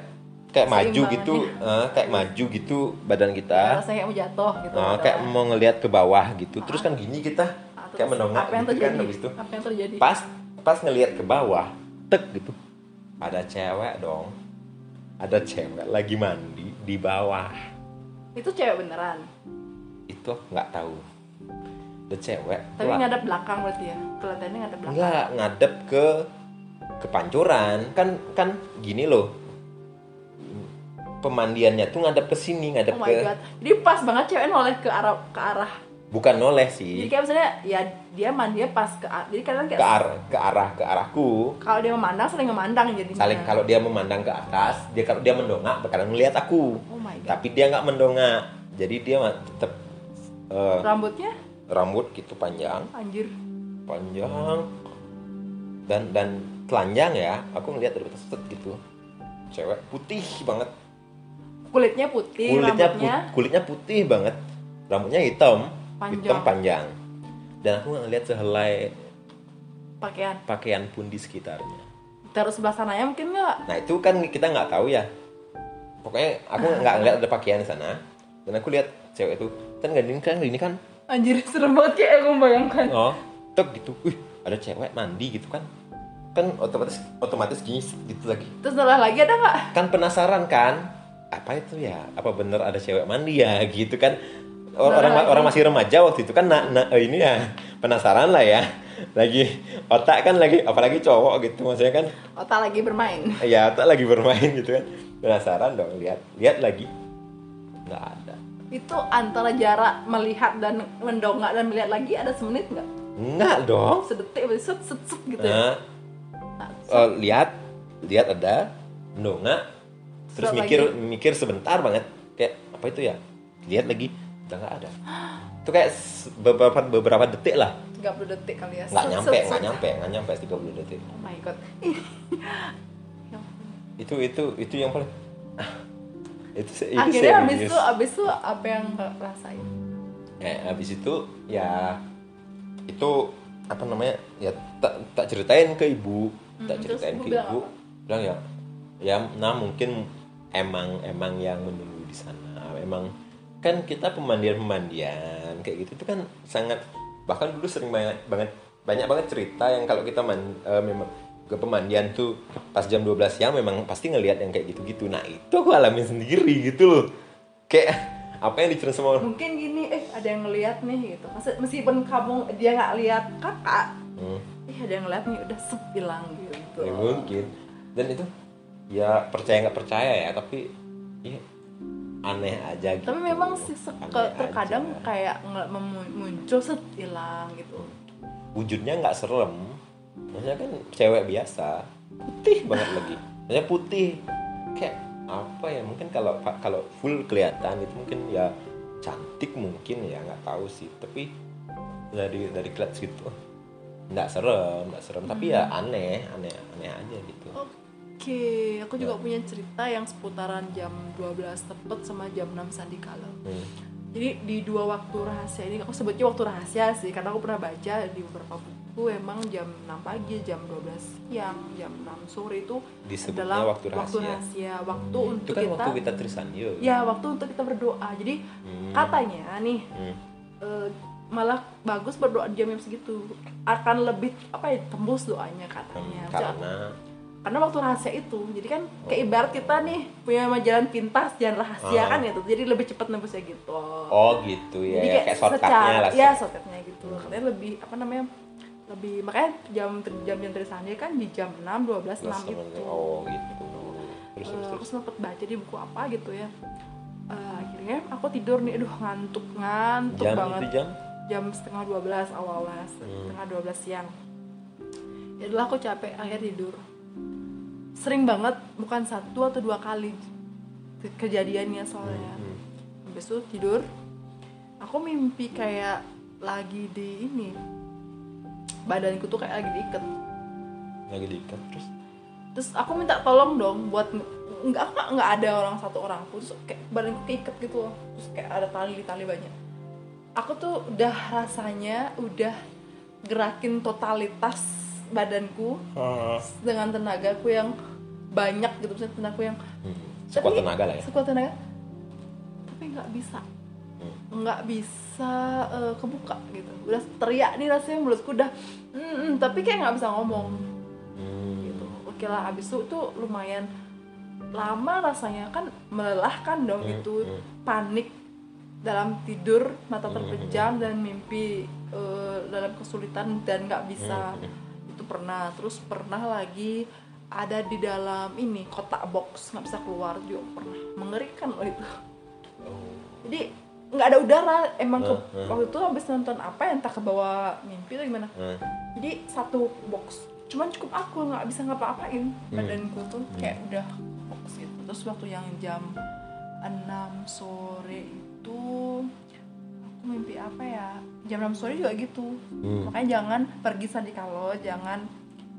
kayak maju gitu uh, kayak maju gitu badan kita rasanya kayak mau jatuh gitu uh, kayak mau ngelihat ke bawah gitu uh-huh. terus kan gini kita uh, kayak menongak gitu kan habis itu pas pas ngelihat ke bawah tek gitu ada cewek dong ada cewek lagi mandi di bawah. Itu cewek beneran? Itu nggak tahu. udah cewek. Tapi pelat. Ngadep belakang berarti ya? Pelatannya ngadep belakang? Enggak, ngadep ke ke pancuran. Kan kan gini loh. Pemandiannya tuh ngadep ke sini, ngadep oh ke. Oh my god. Jadi pas banget cewek noleh ke arah ke arah. Bukan noleh sih. Jadi kayak misalnya ya dia mandinya pas ke jadi kadang kayak ke arah ke arah ke arahku. Kalau dia memandang sering memandang jadi. Saling kalau dia memandang ke atas, dia kalau dia mendongak kadang ngelihat aku. Oh my god. Tapi dia nggak mendongak. Jadi dia tetap uh, rambutnya rambut gitu panjang. Anjir. Panjang. Dan dan telanjang ya. Aku ngelihat dari atas gitu. Cewek putih banget. Kulitnya putih, kulitnya rambutnya. Put, kulitnya putih banget. Rambutnya hitam. Panjang. Hitam panjang. Dan aku ngeliat sehelai pakaian pakaian pun di sekitarnya. Terus sebelah sananya mungkin nggak? Nah itu kan kita nggak tahu ya. Pokoknya aku nggak ngeliat ada pakaian di sana. Dan aku lihat cewek itu kan gandeng kan gini kan. Anjir serem banget kayak aku bayangkan. Oh, tek gitu. Wih ada cewek mandi gitu kan. Kan otomatis otomatis gini gitu lagi. Terus noleh lagi ada nggak? Kan penasaran kan? Apa itu ya? Apa bener ada cewek mandi ya? Gitu kan. Orang nah, orang masih remaja waktu itu kan nak na, ini ya penasaran lah ya, lagi otak kan lagi apalagi cowok gitu maksudnya kan otak lagi bermain ya otak lagi bermain gitu kan penasaran dong lihat lihat lagi nggak ada. Itu antara jarak melihat dan mendongak dan melihat lagi ada semenit nggak? Nggak dong, sedetik set set set gitu nah, ya uh, lihat lihat ada mendongak terus Setelah mikir lagi. mikir sebentar banget kayak apa itu ya lihat lagi nggak ada. Itu kayak beberapa beberapa detik lah. tiga puluh detik kali ya. Nggak nyampe, nggak nyampe, nggak nyampe tiga puluh detik. Oh my god. itu itu itu yang paling. itu, itu Akhirnya serius. abis itu abis itu apa yang rasain? Eh abis itu ya itu apa namanya ya tak tak ceritain ke ibu, hmm, tak ceritain ke bilang ibu. Apa? Bilang ya, ya nah mungkin emang emang yang menunggu di sana emang kan kita pemandian-pemandian kayak gitu itu kan sangat bahkan dulu sering banyak banget banyak banget cerita yang kalau kita man, uh, memang ke pemandian tuh pas jam dua belas siang memang pasti ngelihat yang kayak gitu-gitu. Nah itu aku alamin sendiri gitu loh kayak apa yang diceritain semua mungkin gini eh ada yang ngelihat nih gitu meskipun kamu dia nggak lihat kakak hmm. eh ada yang ngelihat nih udah sep hilang gitu ya, mungkin dan itu ya percaya nggak percaya ya tapi ya, aneh aja gitu. Tapi memang sih terkadang aja. Kayak muncul set hilang gitu. Wujudnya enggak serem. Maksudnya kan cewek biasa, putih banget lagi. Maksudnya putih. Kayak apa ya? Mungkin kalau kalau full kelihatan itu mungkin ya cantik mungkin ya, enggak tahu sih. Tapi dari dari klat gitu. Enggak serem, enggak serem, hmm. tapi ya aneh, aneh, aneh aja gitu. Okay. Oke, okay. Aku juga punya cerita yang seputaran jam dua belas tepet sama jam enam Sandikala. Hmm. Jadi di dua waktu rahasia ini, aku sebutnya waktu rahasia sih, karena aku pernah baca di beberapa buku emang jam enam pagi, jam dua belas siang, jam enam sore itu disebutnya adalah waktu rahasia. Waktu rahasia, waktu hmm. untuk itu kan kita, waktu kita trisanyo. Ya, waktu untuk kita berdoa. Jadi hmm. katanya nih hmm. uh, malah bagus berdoa di jam-jam segitu. Akan lebih apa ya, tembus doanya katanya. Hmm, karena karena waktu rahasia itu, jadi kan kayak ibarat kita nih punya jalan pintas, jalan rahasia ah. kan gitu, jadi lebih cepat nembusnya gitu. Oh gitu ya, jadi kayak, kayak shortcutnya lah. Iya shortcutnya gitu, hmm. katanya lebih apa namanya, lebih makanya jam jam yang tersandai kan di jam enam, dua belas, enam gitu. Oh gitu. Terus, uh, terus. Aku sempet baca di buku apa gitu ya. Uh, akhirnya aku tidur nih, aduh ngantuk ngantuk jam banget. Jam? Jam setengah dua belas awal awal, hmm. setengah dua belas siang. Yaudahlah aku capek, akhirnya tidur. Sering banget, bukan satu atau dua kali kejadiannya soalnya. Hmm. Habis itu tidur, aku mimpi kayak lagi di ini, badanku tuh kayak lagi diikat. Lagi diikat terus? Terus aku minta tolong dong buat nggak nggak nggak ada orang satu orang pun, terus kayak badanku keikat gitu loh, terus kayak ada tali-tali banyak. Aku tuh udah rasanya udah gerakin totalitas badanku uh. dengan tenagaku yang banyak gitu, misalnya tenagaku yang hmm. sekuat tenaga lah ya sekuat tenaga tapi nggak bisa nggak hmm. bisa uh, kebuka gitu, udah teriak nih rasanya mulutku udah mm, mm, tapi kayak nggak bisa ngomong hmm. gitu. Oke lah abis itu tuh lumayan lama rasanya kan melelahkan dong hmm. itu hmm. panik dalam tidur, mata terpejam, dan mimpi uh, dalam kesulitan dan nggak bisa. Itu pernah. Terus pernah lagi ada di dalam ini kotak box, nggak bisa keluar juga pernah. Mengerikan loh itu. Jadi nggak ada udara. Emang ke, waktu itu habis nonton apa yang tak kebawa mimpi atau gimana. Jadi satu box, cuman cukup aku nggak bisa ngapa-ngapain. Badanku tuh kayak udah box gitu. Terus waktu yang jam enam sore itu aku mimpi apa ya, jam enam sore juga gitu. hmm. Makanya jangan pergi Sandikala, jangan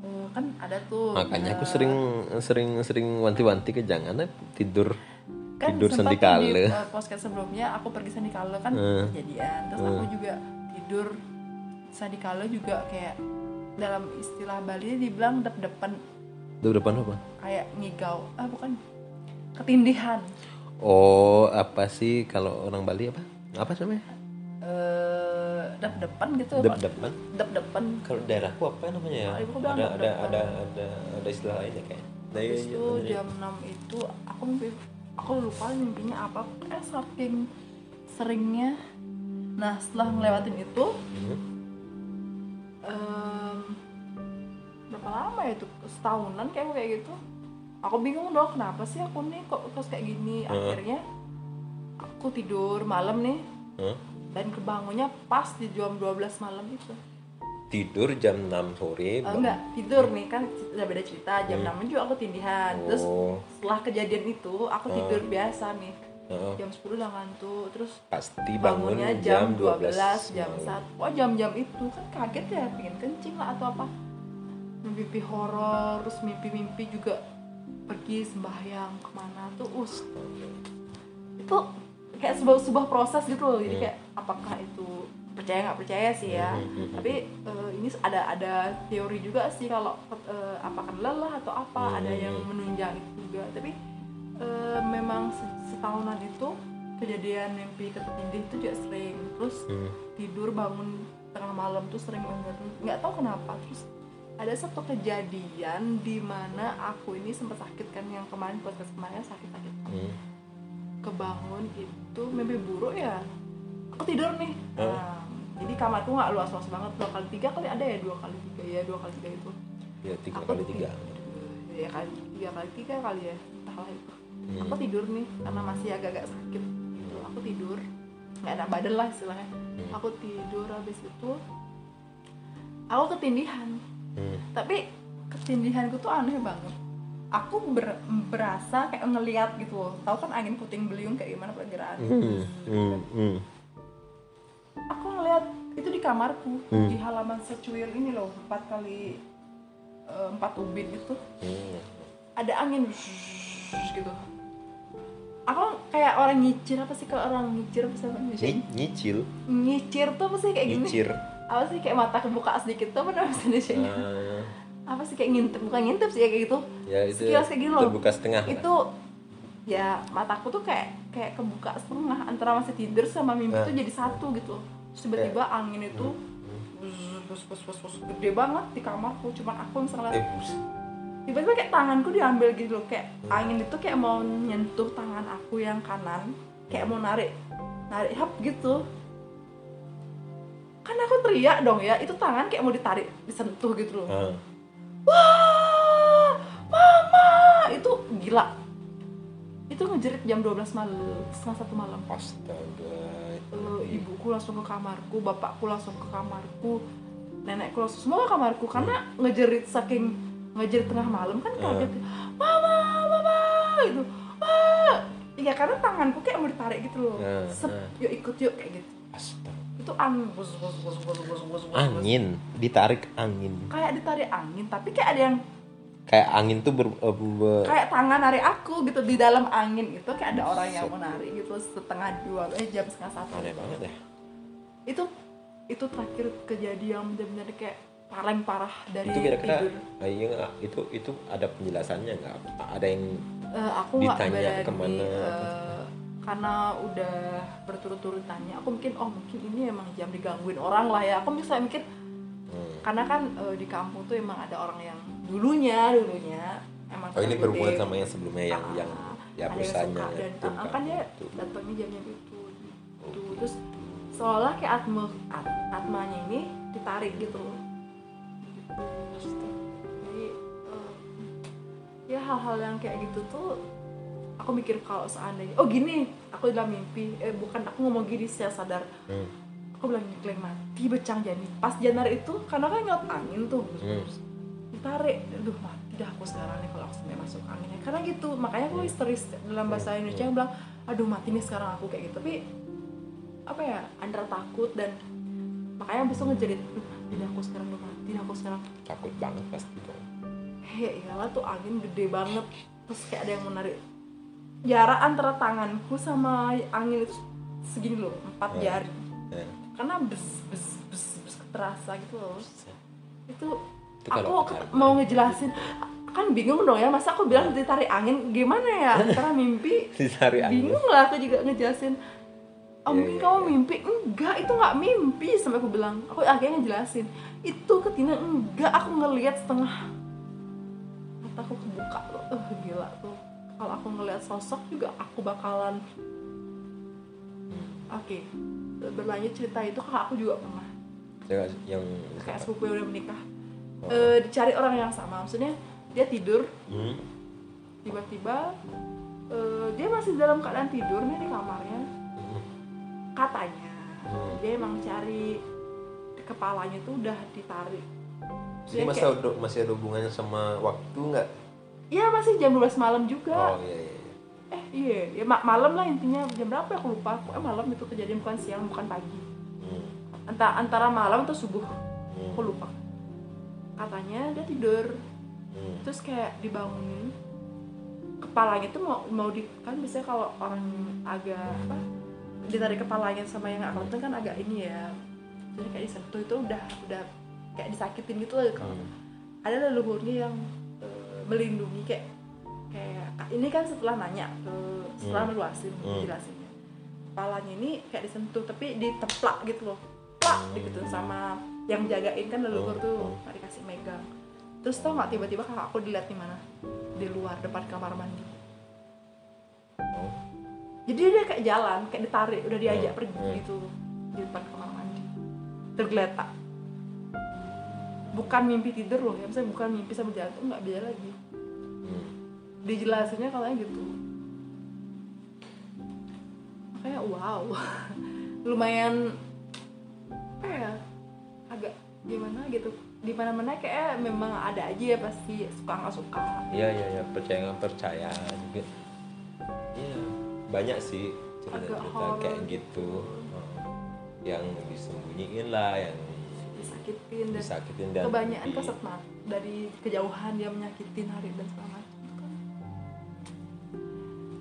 uh, kan ada tuh, makanya uh, aku sering sering sering wanti-wanti ke jangan tidur kan tidur Sandikala. Di uh, podcast sebelumnya aku pergi Sandikala kan uh, kejadian. Terus uh. aku juga tidur Sandikala juga, kayak dalam istilah Bali dibilang dep-depan. Dep-depan apa? Kayak ngigau, ah bukan, ketindihan. Oh, apa sih kalau orang Bali apa? Apa namanya? Eh, dep-depan gitu. Dep-depan. Dep-depan. Kalau daerahku apa namanya ya? Nah, ada ada ada ada ada istilah lainnya kayak. Habis itu jam enam itu aku mimpi, aku lupa mimpinya apa. Eh, saking seringnya. Nah, setelah ngelewatin itu, hmm. um, berapa lama ya itu? Setahunan kayak kayak gitu. Aku bingung dong, kenapa sih aku nih kok terus kayak gini. uh. Akhirnya aku tidur malam nih, uh. dan kebangunnya pas di jam dua belas malam itu. Tidur jam enam sore? Uh, enggak, tidur nih kan udah beda cerita. Jam hmm. enam juga aku tindihan. oh. Terus setelah kejadian itu aku tidur uh. biasa nih. uh. Jam sepuluh udah ngantuk. Terus pasti bangun bangunnya jam dua belas, jam satu. Oh, jam-jam itu kan kaget ya, pengen kencing lah atau apa. Mimpi horor, terus mimpi-mimpi juga pergi sembahyang kemana tuh, us itu kayak sebuah sebuah proses gitu loh. Jadi kayak apakah itu percaya nggak percaya sih ya. Tapi uh, ini ada ada teori juga sih kalau uh, apakah lelah atau apa, ada yang menunjang itu juga. Tapi uh, memang setahunan itu kejadian mimpi ketindih itu juga sering. Terus tidur bangun tengah malam tuh sering banget, nggak tahu kenapa. Terus ada satu kejadian di mana aku ini sempat sakit kan, yang kemarin podcast kemarin sakit-sakit. Hmm. Kebangun itu mimpi buruk ya. Aku tidur nih. Hmm. Nah, jadi kamarku enggak luas-luas banget, dua kali tiga kali ada ya, dua kali tiga ya, dua kali tiga itu. Ya, tiga kali tiga. Ya kan, tiga kali tiga kali ya. Entahlah itu. Hmm. Aku tidur nih karena masih agak-agak sakit gitu. Aku tidur. Enggak ada badan lah istilahnya. Hmm. Aku tidur, habis itu aku ketindihan. Hmm. Tapi ketindihanku tuh aneh banget. Aku ber, berasa kayak ngelihat gitu loh. Tahu kan angin puting beliung kayak gimana pergerakan. Hmm. Hmm. Hmm. Aku ngelihat itu di kamarku, hmm. di halaman secuil ini loh, empat kali empat ubin itu. Hmm. Ada angin gitu. Aku kayak orang nyicil, apa sih kalau orang nyicil bisa Ny- nyicil. Nyicil tuh apa sih kayak gini? Nyicil. Apa sih kayak mata kebuka sedikit tuh, benar bahasa Indonesianya? Uh, apa sih kayak ngintip, bukan ngintip sih ya, kayak gitu. Ya itu. Sekilas kayak gitu loh. Terbuka setengah. Itu ya mataku tuh kayak kayak kebuka setengah antara masih tidur sama mimpi uh, tuh jadi satu gitu. Terus tiba-tiba uh, angin itu bus-bus-bus gede banget di kamarku, cuman aku misalnya eh, tiba-tiba kayak tanganku diambil gitu loh, kayak uh, angin itu kayak mau nyentuh tangan aku yang kanan, kayak mau narik. Narik hap gitu. Kan aku teriak dong ya, itu tangan kayak mau ditarik, disentuh gitu loh. Uh. Wah, mama, itu gila. Itu ngejerit jam dua belas malam, setengah satu malam. Astaga. Lalu ibuku langsung ke kamarku, bapakku langsung ke kamarku, nenekku langsung semua ke kamarku karena ngejerit saking ngejerit tengah malam kan kaget. Uh. Mama, mama, gitu. Wah, iya karena tanganku kayak mau ditarik gitu loh. Uh, uh. Sep, yuk ikut yuk kayak gitu. Astaga. Itu angin, bus, bus, bus, bus, bus, bus, bus. Angin, ditarik angin. Kayak ditarik angin, tapi kayak ada yang kayak angin tuh ber, ber, ber... kayak tangan narik aku gitu di dalam angin itu, kayak ada orang yang mau narik gitu setengah dua, eh jam setengah satu. Aneh banget ya. Itu itu terakhir kejadian benar-benar kayak paling parah dari itu kira-kira, tidur. Iya, itu itu ada penjelasannya nggak? Ada yang uh, aku ditanya berani, kemana? Uh, karena udah berturut-turut tanya, aku mungkin oh mungkin ini emang jam digangguin orang lah ya. Aku misalnya mikir hmm. karena kan e, di kampung tuh emang ada orang yang dulunya dulunya emang oh ini berhubungan sama yang sebelumnya yang ah, yang ya perusahaannya ya, kan dia datangnya jamnya itu. Oh. Itu gitu. Terus seolah kayak atma, at, atmanya ini ditarik gitu, gitu. Jadi uh, ya hal-hal yang kayak gitu tuh aku mikir kalau seandainya oh gini, aku dalam mimpi, eh bukan aku ngomong gini saya sadar hmm. aku bilang nyekling mati becang jani pas Janar itu karena kan nyot angin tuh hmm. ditarik, aduh mati dah aku sekarang nih kalau aku sampai masuk anginnya karena gitu, makanya aku histeris dalam bahasa Indonesia yang bilang aduh mati nih sekarang aku kayak gitu, tapi apa ya, antara takut dan makanya abis itu ngejerit mati dah aku sekarang, aduh mati dah aku sekarang takut banget pasti dong ya iyalah tuh angin gede banget terus kayak ada yang menarik jarak antara tanganku sama angin itu segini loh, empat yeah. jari yeah. karena bes, bes, bes, bes terasa gitu loh itu, itu aku ket- mau ngejelasin kan bingung dong ya, masa aku bilang ditarik angin gimana ya, karena mimpi bingung lah aku juga ngejelasin oh yeah, mungkin yeah, kamu yeah. mimpi, enggak itu gak mimpi sampai aku bilang, aku akhirnya ngejelasin itu Ketina, enggak aku ngelihat setengah mataku kebuka loh, uh, gila tuh kalau aku ngelihat sosok juga aku bakalan oke okay. berlanjut cerita itu kakak aku juga pernah yang kakak sepupu yang udah menikah oh. e, dicari orang yang sama, maksudnya dia tidur hmm. tiba-tiba e, dia masih dalam keadaan tidur nih di kamarnya hmm. katanya hmm. dia emang cari kepalanya tuh udah ditarik. Jadi masih ada, masih ada hubungannya sama waktu nggak? Iya masih jam dua belas malam juga. Oh iya iya. Eh iya, ya malam lah intinya, jam berapa ya aku lupa. Pokoknya malam itu kejadian, bukan siang, bukan pagi. Hmm. Antara antara malam atau subuh. Hmm. Aku lupa. Katanya dia tidur. Hmm. Terus kayak dibangunin. Kepalanya tuh mau mau di, kan biasanya kalau orang agak apa? Ditarik kepalanya sama yang enggak kelihatan kan agak ini ya. Jadi kayak disentuh itu udah udah kayak disakitin gitu loh. Hmm. Ada leluhurnya yang melindungi kayak kayak ini kan setelah nanya ke setelah meluasin hmm. jelasinnya kepalanya ini kayak disentuh tapi diteplak gitu loh, plak gitu sama yang jagain kan leluhur tuh nggak dikasih megang. Terus tau nggak tiba-tiba kakak aku dilihat di mana, di luar depan kamar mandi. Jadi dia kayak jalan kayak ditarik udah diajak hmm. pergi gitu di depan kamar mandi tergeletak. Bukan mimpi tidur loh, ya misalnya bukan mimpi sama jalan tuh nggak beda lagi. Hmm. Dijelasinnya katanya gitu. Makanya wow, lumayan apa ya, agak gimana gitu. Di mana-mana kayak memang ada aja ya pasti suka nggak suka. Iya iya iya, percaya nggak percaya juga. Iya banyak sih cerita-cerita kayak gitu yang disembunyiin lah, yang disakitin dan, disakitin dan kebanyakan kasat mata dari kejauhan dia menyakitin hari dan segala macam kan.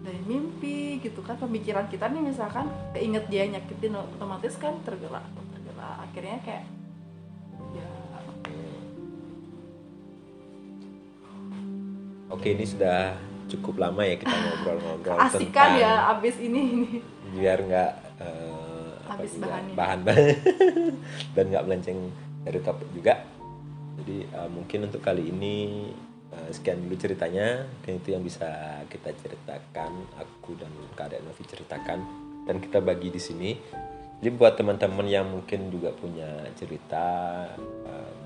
Dari mimpi gitu kan, pemikiran kita nih misalkan keinget dia nyakitin otomatis kan tergerak tergerak akhirnya kayak ya oke ini sudah cukup lama ya kita ngobrol-ngobrol asik kan ya abis ini ini biar nggak uh, habis bahannya bahan dan nggak melenceng dari topik juga. Jadi uh, mungkin untuk kali ini uh, sekian dulu ceritanya, dan itu yang bisa kita ceritakan, aku dan Kadek Novi ceritakan dan kita bagi di sini. Jadi buat teman-teman yang mungkin juga punya cerita uh,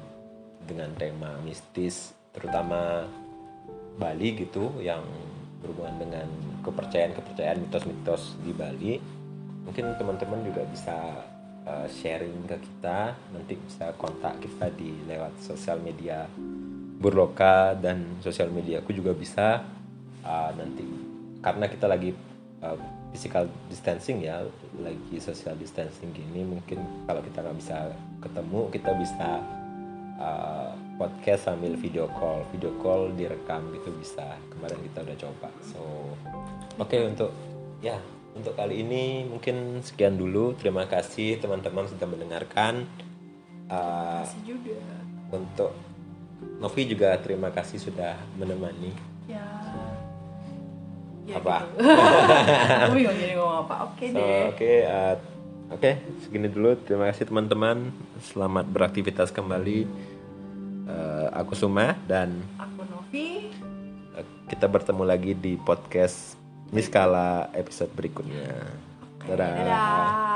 dengan tema mistis terutama Bali gitu yang berhubungan dengan kepercayaan-kepercayaan mitos-mitos di Bali, mungkin teman-teman juga bisa uh, sharing ke kita, nanti bisa kontak kita di lewat sosial media Burloka dan sosial media aku juga bisa uh, nanti karena kita lagi uh, physical distancing ya, lagi social distancing gini, mungkin kalau kita nggak bisa ketemu kita bisa uh, podcast sambil video call video call direkam gitu bisa, kemarin kita udah coba. So oke okay, untuk ya yeah. Untuk kali ini mungkin sekian dulu. Terima kasih teman-teman sudah mendengarkan. Terima kasih juga. Uh, untuk Novi juga terima kasih sudah menemani. Ya. Ya apa? Novi mau jadi ngomong apa? Oke okay so, deh. Oke, okay, uh, oke okay, segini dulu. Terima kasih teman-teman. Selamat beraktivitas kembali. Uh, aku Suma dan aku Novi. Uh, kita bertemu lagi di podcast Niskala episode berikutnya. Dadah. Dadah.